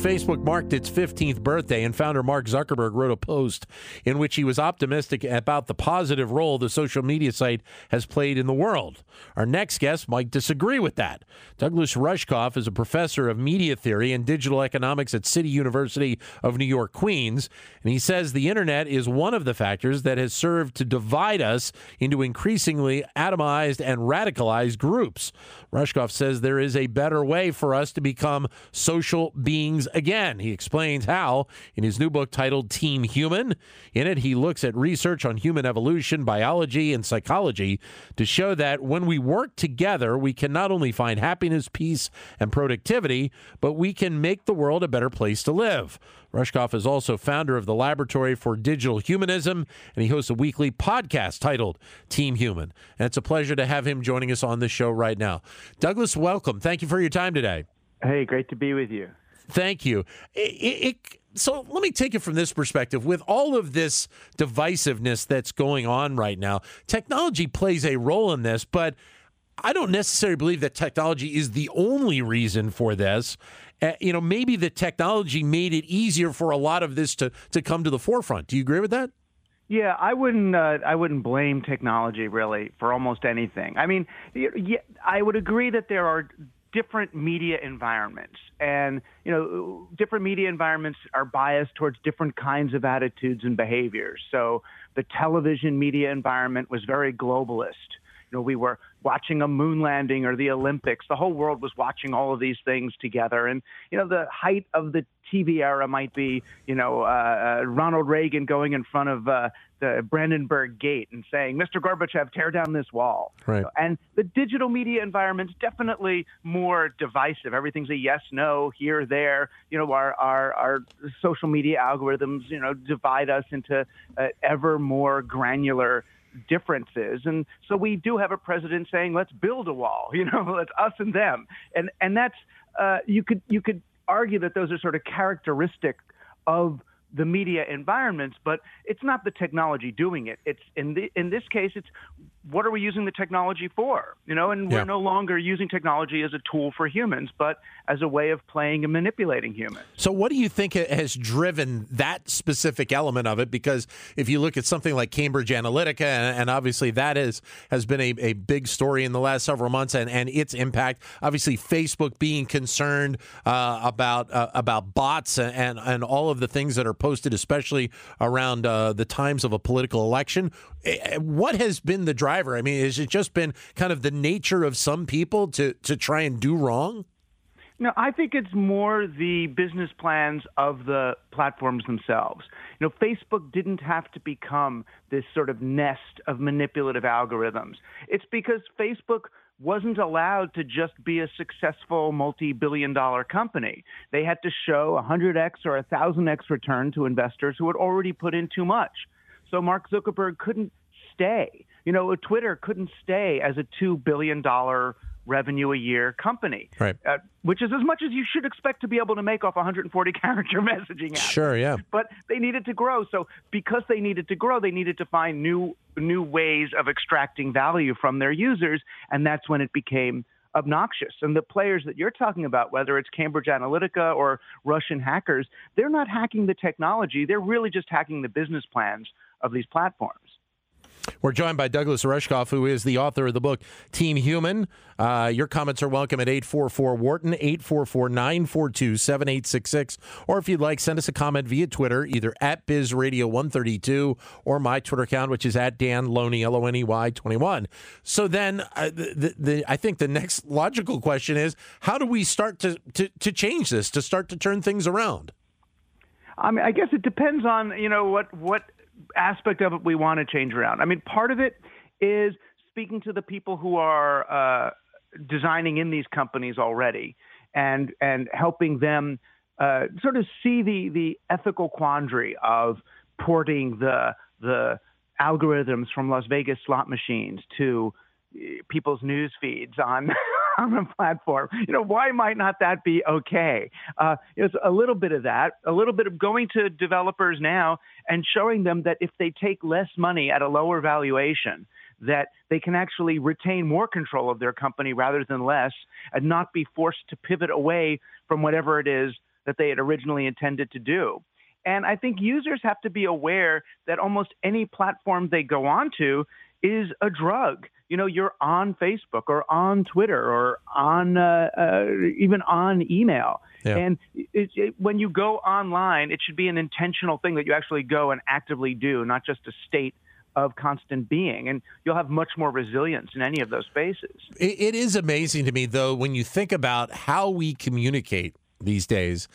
Facebook marked its 15th birthday, and founder Mark Zuckerberg wrote a post in which he was optimistic about the positive role the social media site has played in the world. Our next guest might disagree with that. Douglas Rushkoff is a professor of media theory and digital economics at City University of New York, Queens, and he says the internet is one of the factors that has served to divide us into increasingly atomized and radicalized groups. Rushkoff says there is a better way for us to become social beings again. He explains how in his new book titled Team Human. In it, he looks at research on human evolution, biology, and psychology to show that when we work together, we can not only find happiness, peace, and productivity, but we can make the world a better place to live. Rushkoff is also founder of the Laboratory for Digital Humanism, and he hosts a weekly podcast titled Team Human. And it's a pleasure to have him joining us on this show right now. Douglas, welcome. Thank you for your time today. Hey, great to be with you. Thank you. So let me take it from this perspective. With all of this divisiveness that's going on right now, technology plays a role in this, but I don't necessarily believe that technology is the only reason for this. Maybe the technology made it easier for a lot of this to come to the forefront. Do you agree with that? Yeah, I wouldn't blame technology really for almost anything. I mean, yeah, I would agree that there are different media environments. And, different media environments are biased towards different kinds of attitudes and behaviors. So the television media environment was very globalist. We were watching a moon landing or the Olympics. The whole world was watching all of these things together. And, the height of the TV era might be, Ronald Reagan going in front of the Brandenburg Gate and saying, Mr. Gorbachev, tear down this wall. Right. And the digital media environment's definitely more divisive. Everything's a yes, no, here, there. Our social media algorithms, divide us into ever more granular differences. And so we do have a president saying, let's build a wall, let's us and them. And that's, you could argue that those are sort of characteristic of the media environments, but it's not the technology doing it. It's in this case, it's what are we using the technology for? We're no longer using technology as a tool for humans, but as a way of playing and manipulating humans. So what do you think has driven that specific element of it? Because if you look at something like Cambridge Analytica, and obviously that has been a big story in the last several months and its impact, obviously Facebook being concerned about bots and all of the things that are posted, especially around the times of a political election. What has been the driver? I mean, has it just been kind of the nature of some people to try and do wrong? No, I think it's more the business plans of the platforms themselves. Facebook didn't have to become this sort of nest of manipulative algorithms. It's because Facebook wasn't allowed to just be a successful multi-billion-dollar company. They had to show 100x or 1,000x return to investors who had already put in too much. So Mark Zuckerberg couldn't stay. Twitter couldn't stay as a $2 billion revenue a year company, right? Which is as much as you should expect to be able to make off 140-character messaging apps. Sure, yeah. But they needed to grow. So because they needed to grow, they needed to find new ways of extracting value from their users, and that's when it became obnoxious. And the players that you're talking about, whether it's Cambridge Analytica or Russian hackers, they're not hacking the technology. They're really just hacking the business plans of these platforms. We're joined by Douglas Rushkoff, who is the author of the book Team Human. Your comments are welcome at 844-WHARTON, 844-942-7866. Or if you'd like, send us a comment via Twitter, either at BizRadio132 or my Twitter account, which is at DanLoney, L-O-N-E-Y-21. So then I think the next logical question is, how do we start to change this, to start to turn things around? I mean, I guess it depends on, what aspect of it we want to change around. I mean, part of it is speaking to the people who are designing in these companies already and helping them sort of see the ethical quandary of porting the algorithms from Las Vegas slot machines to people's news feeds on common platform. You know, why might not that be okay? It's a little bit of that, a little bit of going to developers now and showing them that if they take less money at a lower valuation, that they can actually retain more control of their company rather than less and not be forced to pivot away from whatever it is that they had originally intended to do. And I think users have to be aware that almost any platform they go onto is a drug. You know, you're on Facebook or on Twitter or on even on email. Yeah. And when you go online, it should be an intentional thing that you actually go and actively do, not just a state of constant being, and you'll have much more resilience in any of those spaces. It is amazing to me, though, when you think about how we communicate these days,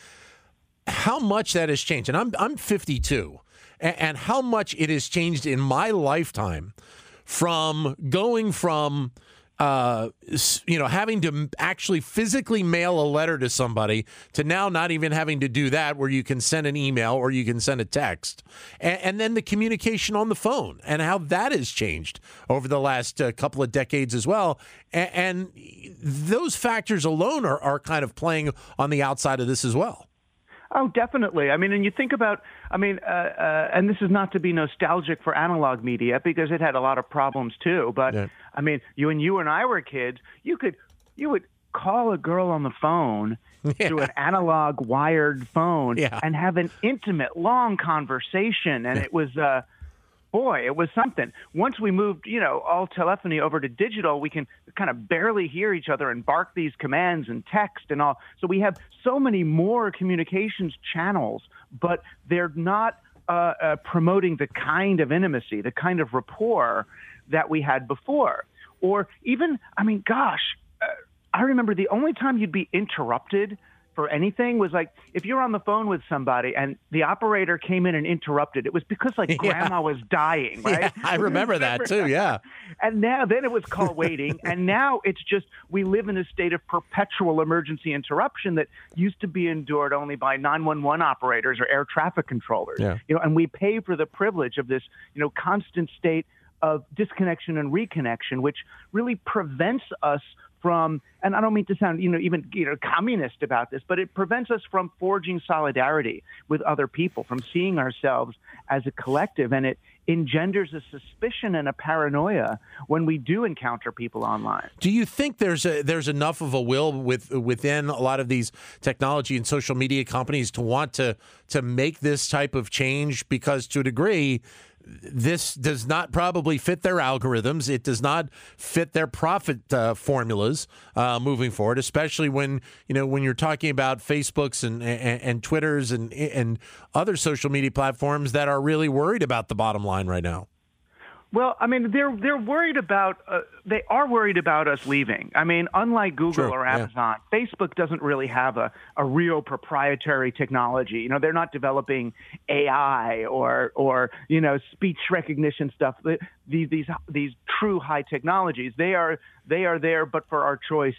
how much that has changed. And I'm 52, and how much it has changed in my lifetime from going from having to actually physically mail a letter to somebody to now not even having to do that, where you can send an email or you can send a text, and then the communication on the phone and how that has changed over the last couple of decades as well. And those factors alone are kind of playing on the outside of this as well. Oh, definitely. I mean, and you think about, and this is not to be nostalgic for analog media because it had a lot of problems too. But yeah. I mean, when you and I were kids, you would call a girl on the phone through an analog wired phone and have an intimate, long conversation, and it was boy, it was something. Once we moved, all telephony over to digital, we can kind of barely hear each other and bark these commands and text and all. So we have so many more communications channels, but they're not promoting the kind of intimacy, the kind of rapport that we had before. Or even, I remember the only time you'd be interrupted for anything was like if you're on the phone with somebody and the operator came in and interrupted, it was because grandma was dying, right? Yeah, I remember that too, yeah. And then it was call waiting, and now it's just we live in a state of perpetual emergency interruption that used to be endured only by 911 operators or air traffic controllers. Yeah. And we pay for the privilege of this, constant state of disconnection and reconnection, which really prevents us from, and I don't mean to sound, communist about this, but it prevents us from forging solidarity with other people, from seeing ourselves as a collective. And it engenders a suspicion and a paranoia when we do encounter people online. Do you think there's enough of a will within a lot of these technology and social media companies to want to make this type of change? Because to a degree, this does not probably fit their algorithms. It does not fit their profit formulas moving forward, especially when you're talking about Facebooks and Twitters and other social media platforms that are really worried about the bottom line right now. Well, they're worried about us leaving. Unlike Google or Amazon, Facebook doesn't really have a real proprietary technology. They're not developing AI or speech recognition stuff. These true high technologies. They are there, but for our choice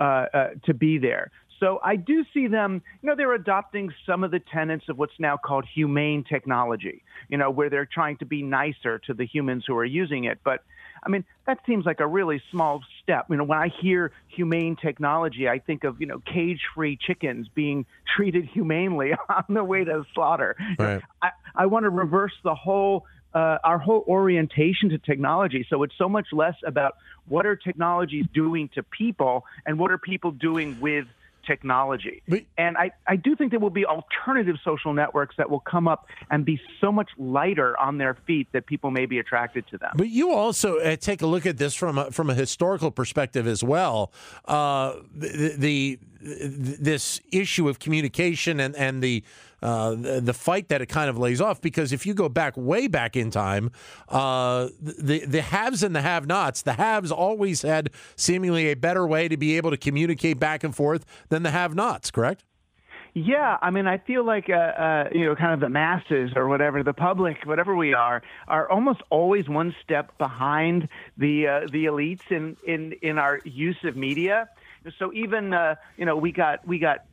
to be there. So I do see them, they're adopting some of the tenets of what's now called humane technology, where they're trying to be nicer to the humans who are using it. But, that seems like a really small step. When I hear humane technology, I think of, cage-free chickens being treated humanely on the way to slaughter. Right. I want to reverse the whole our whole orientation to technology. So it's so much less about what are technologies doing to people and what are people doing with technology. And I do think there will be alternative social networks that will come up and be so much lighter on their feet that people may be attracted to them. But you also take a look at this from a historical perspective as well. This issue of communication and the fight that it kind of lays off, because if you go way back in time, the haves and the have-nots, the haves always had seemingly a better way to be able to communicate back and forth than the have-nots, correct? Yeah, I feel like, kind of the masses or whatever, the public, whatever we are almost always one step behind the elites in our use of media. So even, we got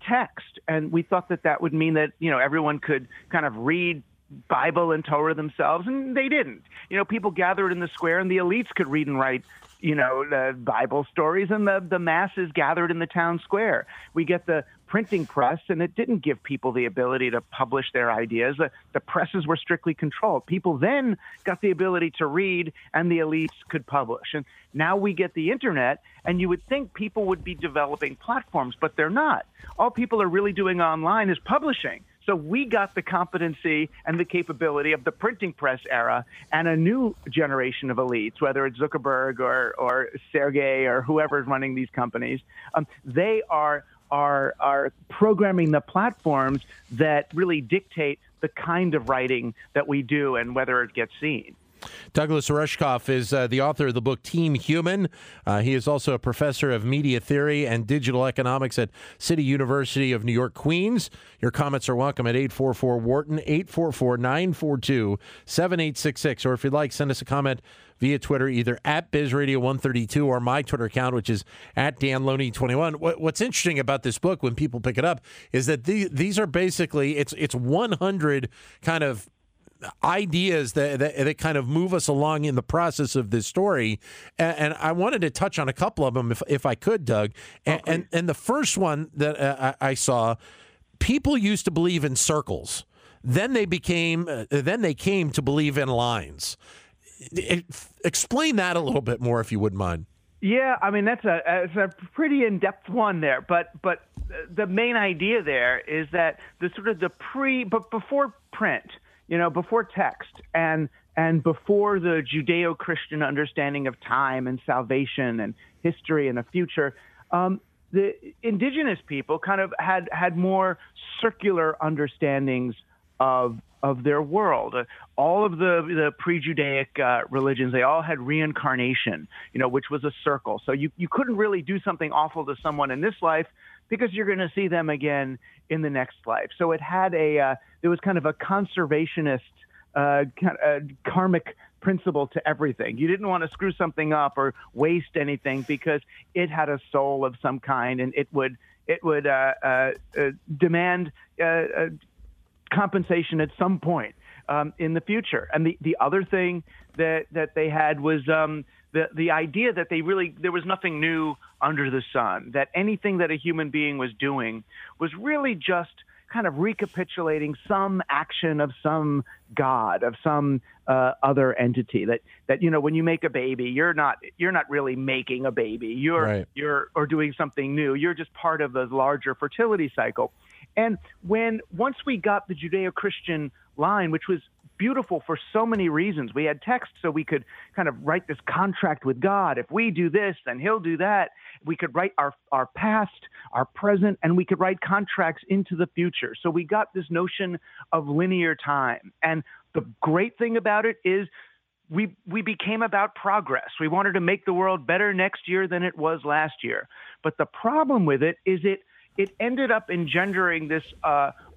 text, and we thought that would mean that, everyone could kind of read Bible and Torah themselves, and they didn't. People gathered in the square, and the elites could read and write the Bible stories, and the masses gathered in the town square. We get the printing press, and it didn't give people the ability to publish their ideas. The presses were strictly controlled. People then got the ability to read, and the elites could publish. And now we get the internet, and you would think people would be developing platforms, but they're not. All people are really doing online is publishing. So we got the competency and the capability of the printing press era and a new generation of elites, whether it's Zuckerberg or Sergey or whoever's running these companies. They are programming the platforms that really dictate the kind of writing that we do and whether it gets seen. Douglas Rushkoff is the author of the book Team Human. He is also a professor of media theory and digital economics at City University of New York, Queens. Your comments are welcome at 844-WHARTON, 844-942-7866. Or if you'd like, send us a comment via Twitter, either at BizRadio132 or my Twitter account, which is at DanLoney21. What's interesting about this book when people pick it up is that these are basically, it's 100 kind of ideas that kind of move us along in the process of this story, and I wanted to touch on a couple of them if I could, Doug. And the first one that I saw, people used to believe in circles, then they came to believe in lines. Explain that a little bit more, if you wouldn't mind. Yeah, I mean that's a pretty in-depth one there, but the main idea there is that the sort of before print. Before text and before the Judeo-Christian understanding of time and salvation and history and the future, the indigenous people kind of had more circular understandings of their world. All of the pre-Judaic religions, they all had reincarnation, which was a circle. So you couldn't really do something awful to someone in this life, because you're going to see them again in the next life. So it had there was kind of a conservationist karmic principle to everything. You didn't want to screw something up or waste anything because it had a soul of some kind, and it would demand compensation at some point in the future. And the other thing that they had was the idea that there was nothing new under the sun, that anything that a human being was doing was really just kind of recapitulating some action of some god, of some other entity. That when you make a baby, you're not really making a baby. You're doing something new. You're just part of the larger fertility cycle. And once we got the Judeo-Christian line, which was beautiful for so many reasons. We had text, so we could kind of write this contract with God. If we do this, then he'll do that. We could write our past, our present, and we could write contracts into the future. So we got this notion of linear time. And the great thing about it is we became about progress. We wanted to make the world better next year than it was last year. But the problem with it is it ended up engendering this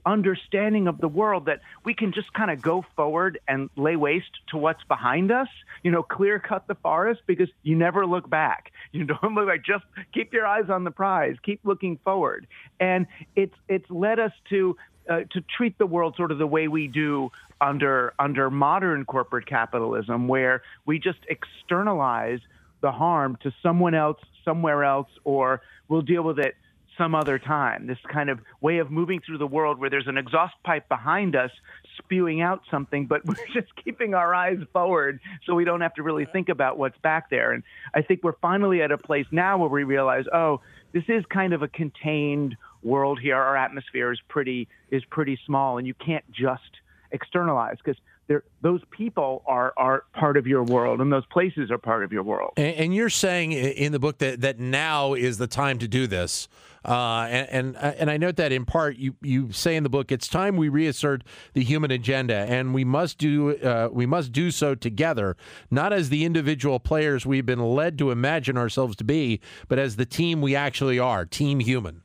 understanding of the world that we can just kind of go forward and lay waste to what's behind us, clear cut the forest, because you never look back. You don't look back, just keep your eyes on the prize, keep looking forward. And it's led us to treat the world sort of the way we do under modern corporate capitalism, where we just externalize the harm to someone else, somewhere else, or we'll deal with it some other time. This kind of way of moving through the world where there's an exhaust pipe behind us spewing out something, but we're just keeping our eyes forward so we don't have to really think about what's back there. And I think we're finally at a place now where we realize, oh, this is kind of a contained world here. Our atmosphere is pretty small, and you can't just externalize, because those people are part of your world, and those places are part of your world. And you're saying in the book that now is the time to do this. And I note that in part, you say in the book, it's time we reassert the human agenda, and we must do so together, not as the individual players we've been led to imagine ourselves to be, but as the team we actually are, Team Human.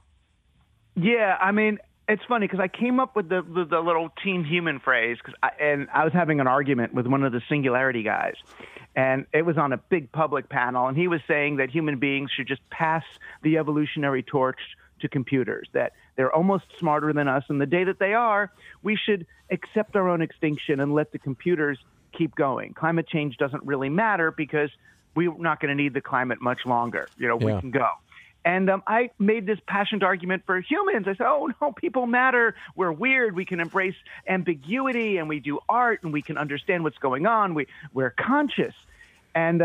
Yeah, I mean, it's funny because I came up with the little Team Human phrase, and I was having an argument with one of the Singularity guys. And it was on a big public panel, and he was saying that human beings should just pass the evolutionary torch to computers, that they're almost smarter than us, and the day that they are, we should accept our own extinction and let the computers keep going. Climate change doesn't really matter because we're not going to need the climate much longer. You know, we can go. And I made this passionate argument for humans. I said, oh, no, people matter. We're weird. We can embrace ambiguity, and we do art, and we can understand what's going on. We're conscious, and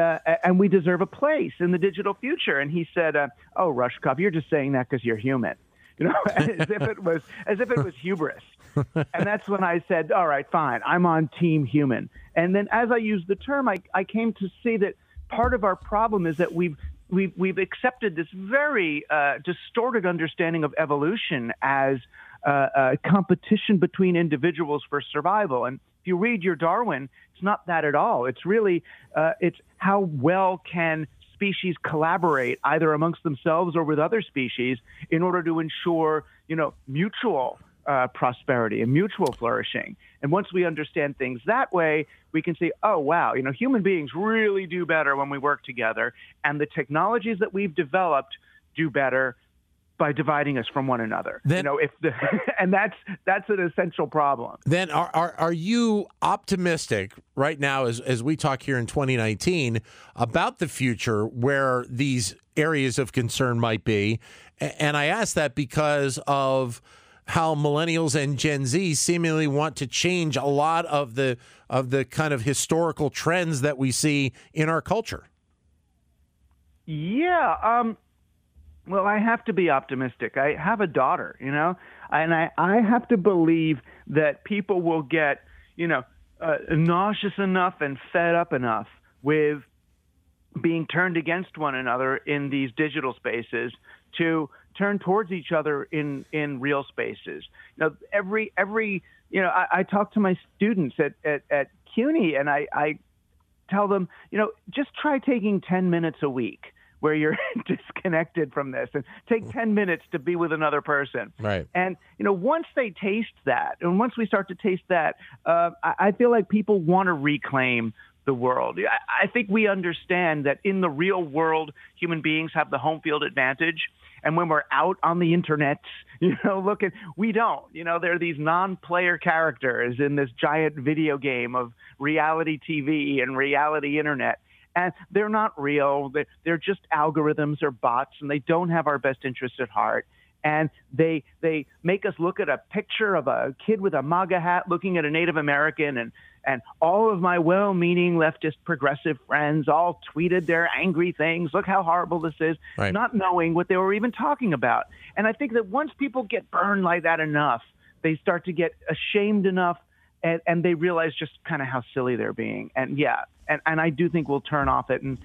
we deserve a place in the digital future. And he said, oh, Rushkoff, you're just saying that because you're human. You know, as if it was hubris. And that's when I said, all right, fine, I'm on Team Human. And then as I used the term, I came to see that part of our problem is that we've accepted this very distorted understanding of evolution as a competition between individuals for survival. And if you read your Darwin, it's not that at all. It's really it's how well can species collaborate either amongst themselves or with other species in order to ensure, you know, mutual prosperity and mutual flourishing. And once we understand things that way, we can see, oh, wow, you know, human beings really do better when we work together. And the technologies that we've developed do better by dividing us from one another. Then, you know, and that's an essential problem. Then are you optimistic right now, as we talk here in 2019, about the future where these areas of concern might be? And I ask that because of how millennials and Gen Z seemingly want to change a lot of the kind of historical trends that we see in our culture. Yeah. Well, I have to be optimistic. I have a daughter, you know, and I have to believe that people will get, you know, nauseous enough and fed up enough with being turned against one another in these digital spaces to turn towards each other in real spaces. Now, every you know, I talk to my students at CUNY, and I tell them, you know, just try taking 10 minutes a week where you're disconnected from this, and take 10 minutes to be with another person. Right. And, you know, once they taste that, and once we start to taste that, I feel like people want to reclaim the world. I think we understand that in the real world, human beings have the home field advantage. And when we're out on the internet, you know, we don't. You know, there are these non-player characters in this giant video game of reality TV and reality internet. And they're not real. They're just algorithms or bots, and they don't have our best interests at heart. And they make us look at a picture of a kid with a MAGA hat looking at a Native American, and all of my well-meaning leftist progressive friends all tweeted their angry things. Look how horrible this is, right? Not knowing what they were even talking about. And I think that once people get burned like that enough, they start to get ashamed enough, and they realize just kind of how silly they're being. And yeah, and I do think we'll turn off it and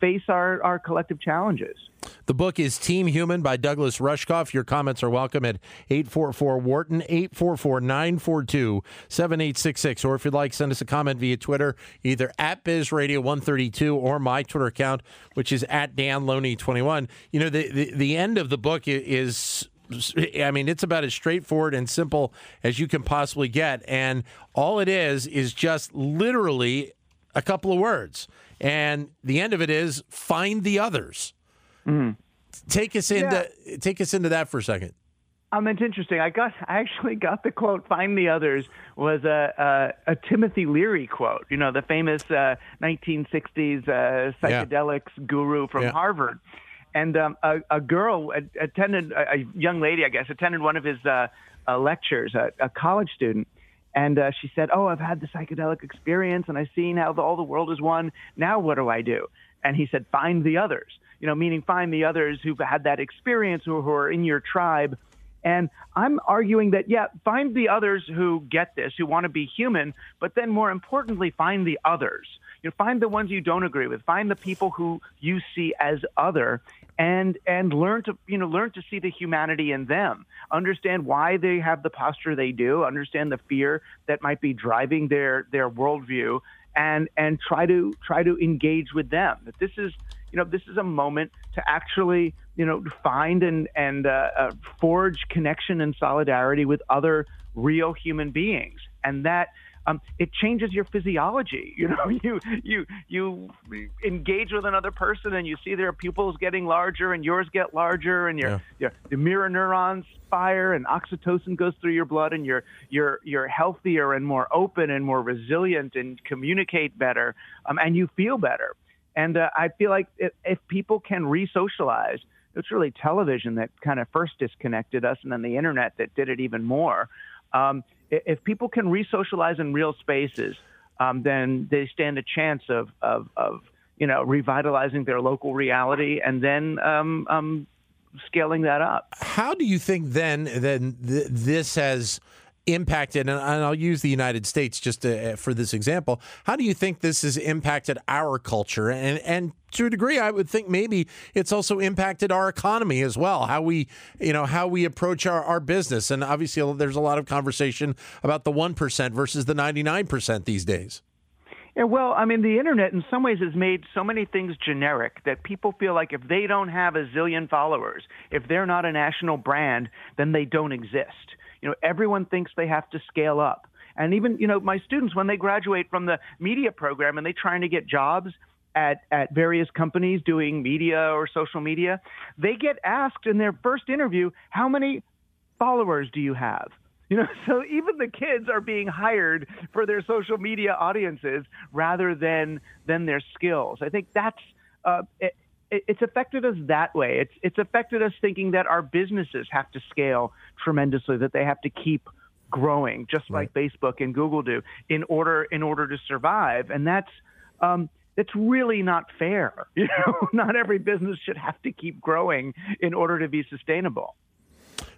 face our collective challenges. The book is Team Human by Douglas Rushkoff. Your comments are welcome at 844-WHARTON, 844-942-7866. Or if you'd like, send us a comment via Twitter, either at BizRadio132 or my Twitter account, which is at DanLoney21. You know, the end of the book is, I mean, it's about as straightforward and simple as you can possibly get. And all it is just literally a couple of words. And the end of it is, find the others. Mm. Take us into that for a second. It's interesting. I actually got the quote, "Find the others," was a Timothy Leary quote. You know, the famous 1960s psychedelics guru from Harvard. And a girl attended, a young lady, I guess, attended one of his lectures, a college student. And she said, oh, I've had the psychedelic experience, and I've seen how all the world is one. Now what do I do? And he said, find the others, you know, meaning find the others who've had that experience or who are in your tribe. And I'm arguing that, yeah, find the others who get this, who want to be human, but then more importantly, find the others. You know, find the ones you don't agree with. Find the people who you see as other, and learn to see the humanity in them. Understand why they have the posture they do. Understand the fear that might be driving their worldview, and try to engage with them. That this is, you know, this is a moment to actually, you know, find and forge connection and solidarity with other real human beings, and that. It changes your physiology. You know, you engage with another person, and you see their pupils getting larger, and yours get larger, and your mirror neurons fire, and oxytocin goes through your blood, and you're healthier and more open and more resilient, and communicate better, and you feel better. And I feel like if people can re-socialize, it's really television that kind of first disconnected us, and then the internet that did it even more. If people can re-socialize in real spaces, then they stand a chance of revitalizing their local reality, and then scaling that up. How do you think then this has impacted, and I'll use the United States just for this example, how do you think this has impacted our culture? And to a degree, I would think maybe it's also impacted our economy as well, how we approach our business. And obviously, there's a lot of conversation about the 1% versus the 99% these days. Yeah, well, I mean, the internet in some ways has made so many things generic that people feel like if they don't have a zillion followers, if they're not a national brand, then they don't exist. Everyone thinks they have to scale up. And even, my students, when they graduate from the media program and they're trying to get jobs at various companies doing media or social media, they get asked in their first interview, how many followers do you have? So even the kids are being hired for their social media audiences rather than their skills. I think that's it's affected us that way. It's affected us thinking that our businesses have to scale tremendously, that they have to keep growing, just like Facebook and Google do, in order to survive. And that's really not fair. Not every business should have to keep growing in order to be sustainable.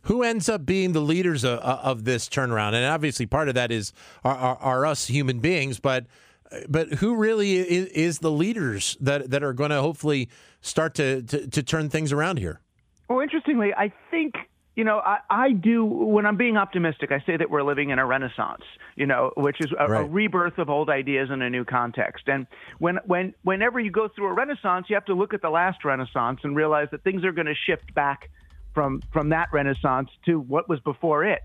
Who ends up being the leaders of this turnaround? And obviously, part of that is are us human beings, but who really is the leaders that are going to hopefully start to turn things around here? Well, interestingly, I think, I do, when I'm being optimistic, I say that we're living in a renaissance, which is a rebirth of old ideas in a new context. And whenever you go through a renaissance, you have to look at the last renaissance and realize that things are going to shift back from that renaissance to what was before it.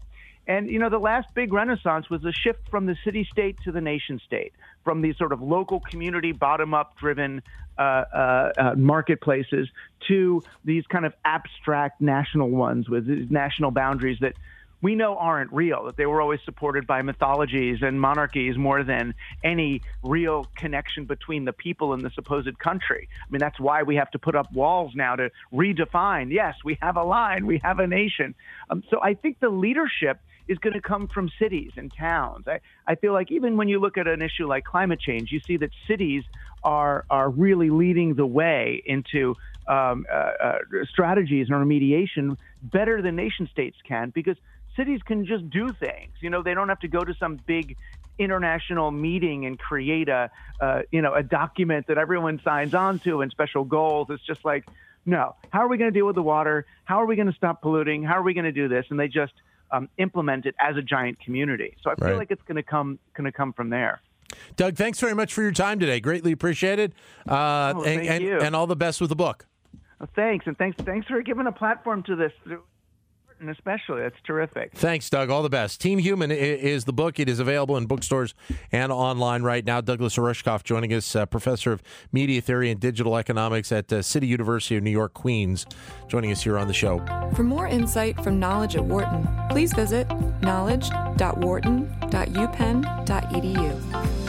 And, the last big renaissance was a shift from the city-state to the nation-state, from these sort of local community, bottom-up driven marketplaces to these kind of abstract national ones with these national boundaries that we know aren't real, that they were always supported by mythologies and monarchies more than any real connection between the people in the supposed country. I mean, that's why we have to put up walls now to redefine, yes, we have a line, we have a nation. So I think the leadership is going to come from cities and towns. I feel like even when you look at an issue like climate change, you see that cities are really leading the way into strategies and remediation better than nation states can, because cities can just do things. They don't have to go to some big international meeting and create a document that everyone signs on to and special goals. It's just like, no, how are we going to deal with the water? How are we going to stop polluting? How are we going to do this? And they just implement it as a giant community. So I feel like it's going to come from there. Doug, thanks very much for your time today. Greatly appreciated. And all the best with the book. Well, thanks. And thanks for giving a platform to this. And especially, that's terrific. Thanks, Doug. All the best. Team Human is the book. It is available in bookstores and online right now. Douglas Rushkoff joining us, professor of media theory and digital economics at City University of New York, Queens, joining us here on the show. For more insight from Knowledge at Wharton, please visit knowledge.wharton.upenn.edu.